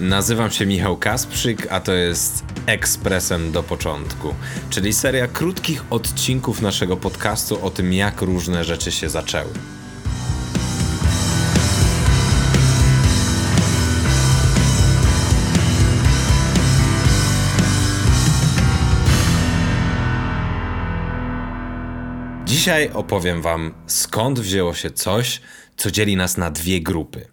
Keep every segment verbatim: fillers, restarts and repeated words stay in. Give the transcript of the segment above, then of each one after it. Nazywam się Michał Kasprzyk, a to jest Ekspresem do Początku, czyli seria krótkich odcinków naszego podcastu o tym, jak różne rzeczy się zaczęły. Dzisiaj opowiem wam, skąd wzięło się coś, co dzieli nas na dwie grupy.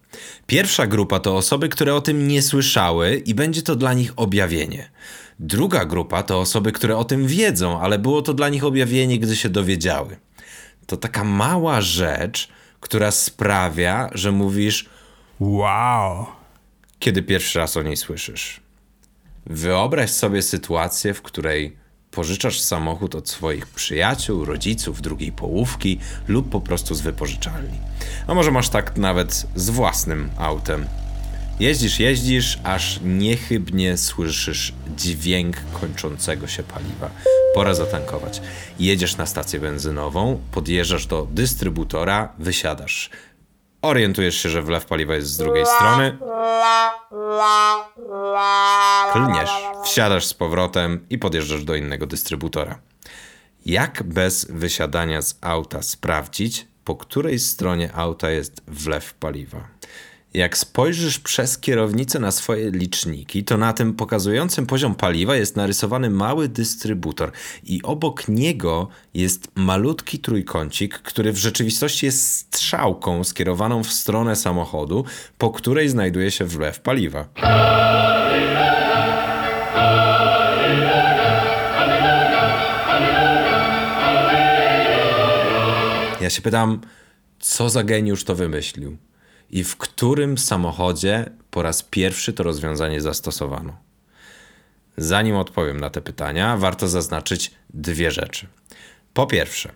Pierwsza grupa to osoby, które o tym nie słyszały i będzie to dla nich objawienie. Druga grupa to osoby, które o tym wiedzą, ale było to dla nich objawienie, gdy się dowiedziały. To taka mała rzecz, która sprawia, że mówisz wow, kiedy pierwszy raz o niej słyszysz. Wyobraź sobie sytuację, w której pożyczasz samochód od swoich przyjaciół, rodziców, drugiej połówki lub po prostu z wypożyczalni. A może masz tak nawet z własnym autem. Jeździsz, jeździsz, aż niechybnie słyszysz dźwięk kończącego się paliwa. Pora zatankować. Jedziesz na stację benzynową, podjeżdżasz do dystrybutora, wysiadasz. Orientujesz się, że wlew paliwa jest z drugiej strony. Klniesz, wsiadasz z powrotem i podjeżdżasz do innego dystrybutora. Jak bez wysiadania z auta sprawdzić, po której stronie auta jest wlew paliwa? Jak spojrzysz przez kierownicę na swoje liczniki, to na tym pokazującym poziom paliwa jest narysowany mały dystrybutor i obok niego jest malutki trójkącik, który w rzeczywistości jest strzałką skierowaną w stronę samochodu, po której znajduje się wlew paliwa. Ja się pytam, co za geniusz to wymyślił? I w którym samochodzie po raz pierwszy to rozwiązanie zastosowano? Zanim odpowiem na te pytania, warto zaznaczyć dwie rzeczy. Po pierwsze,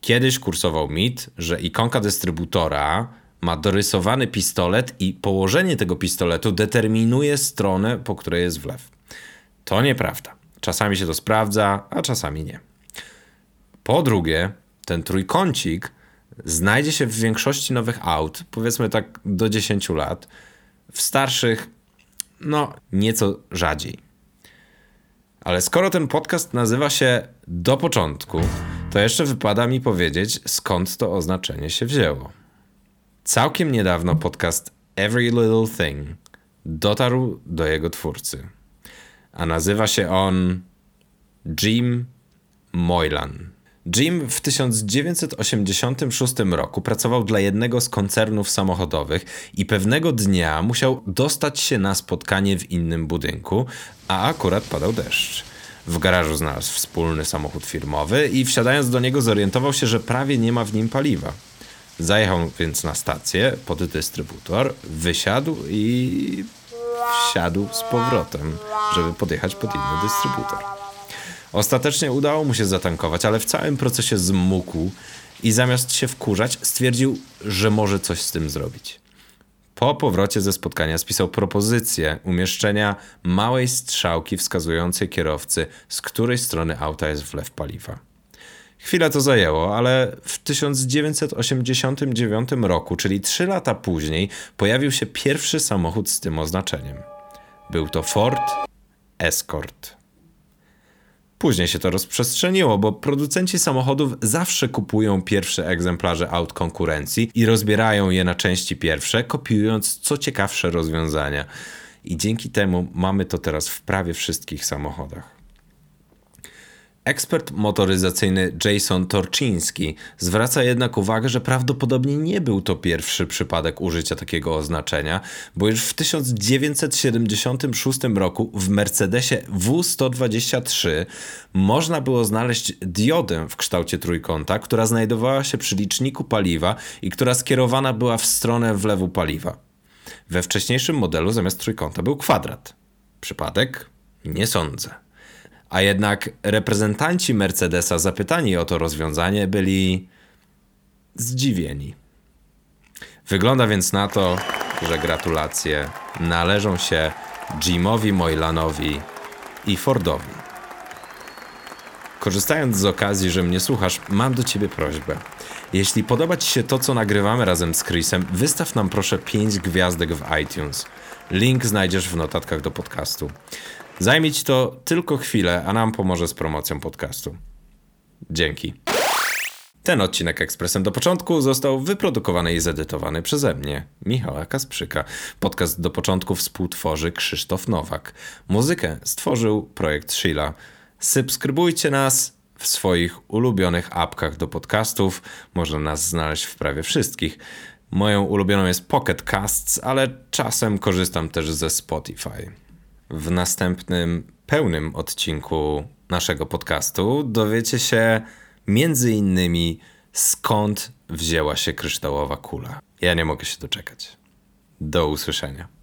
kiedyś kursował mit, że ikonka dystrybutora ma dorysowany pistolet i położenie tego pistoletu determinuje stronę, po której jest wlew. To nieprawda. Czasami się to sprawdza, a czasami nie. Po drugie, ten trójkącik znajdzie się w większości nowych aut, powiedzmy tak do dziesięciu lat, w starszych, no nieco rzadziej. Ale skoro ten podcast nazywa się Do Początku, to jeszcze wypada mi powiedzieć, skąd to oznaczenie się wzięło. Całkiem niedawno podcast Every Little Thing dotarł do jego twórcy, a nazywa się on Jim Moylan. Jim w tysiąc dziewięćset osiemdziesiątym szóstym roku pracował dla jednego z koncernów samochodowych i pewnego dnia musiał dostać się na spotkanie w innym budynku, a akurat padał deszcz. W garażu znalazł wspólny samochód firmowy i wsiadając do niego zorientował się, że prawie nie ma w nim paliwa. Zajechał więc na stację pod dystrybutor, wysiadł i wsiadł z powrotem, żeby podjechać pod inny dystrybutor. Ostatecznie udało mu się zatankować, ale w całym procesie zmógł i zamiast się wkurzać, stwierdził, że może coś z tym zrobić. Po powrocie ze spotkania spisał propozycję umieszczenia małej strzałki wskazującej kierowcy, z której strony auta jest wlew paliwa. Chwilę to zajęło, ale w tysiąc dziewięćset osiemdziesiątym dziewiątym roku, czyli trzy lata później, pojawił się pierwszy samochód z tym oznaczeniem. Był to Ford Escort. Później się to rozprzestrzeniło, bo producenci samochodów zawsze kupują pierwsze egzemplarze aut konkurencji i rozbierają je na części pierwsze, kopiując co ciekawsze rozwiązania. I dzięki temu mamy to teraz w prawie wszystkich samochodach. Ekspert motoryzacyjny Jason Torczyński zwraca jednak uwagę, że prawdopodobnie nie był to pierwszy przypadek użycia takiego oznaczenia, bo już w tysiąc dziewięćset siedemdziesiątym szóstym roku w Mercedesie W sto dwadzieścia trzy można było znaleźć diodę w kształcie trójkąta, która znajdowała się przy liczniku paliwa i która skierowana była w stronę wlewu paliwa. We wcześniejszym modelu zamiast trójkąta był kwadrat. Przypadek? Nie sądzę. A jednak reprezentanci Mercedesa zapytani o to rozwiązanie byli zdziwieni. Wygląda więc na to, że gratulacje należą się Jimowi Moylanowi i Fordowi. Korzystając z okazji, że mnie słuchasz, mam do ciebie prośbę. Jeśli podoba ci się to, co nagrywamy razem z Chrisem, wystaw nam proszę pięć gwiazdek w iTunes. Link znajdziesz w notatkach do podcastu. Zajmie ci to tylko chwilę, a nam pomoże z promocją podcastu. Dzięki. Ten odcinek Ekspresem do Początku został wyprodukowany i zedytowany przeze mnie, Michała Kasprzyka. Podcast do Początku współtworzy Krzysztof Nowak. Muzykę stworzył projekt SHE-la. Subskrybujcie nas w swoich ulubionych apkach do podcastów. Można nas znaleźć w prawie wszystkich. Moją ulubioną jest Pocket Casts, ale czasem korzystam też ze Spotify. W następnym pełnym odcinku naszego podcastu dowiecie się między innymi skąd wzięła się kryształowa kula. Ja nie mogę się doczekać. Do usłyszenia.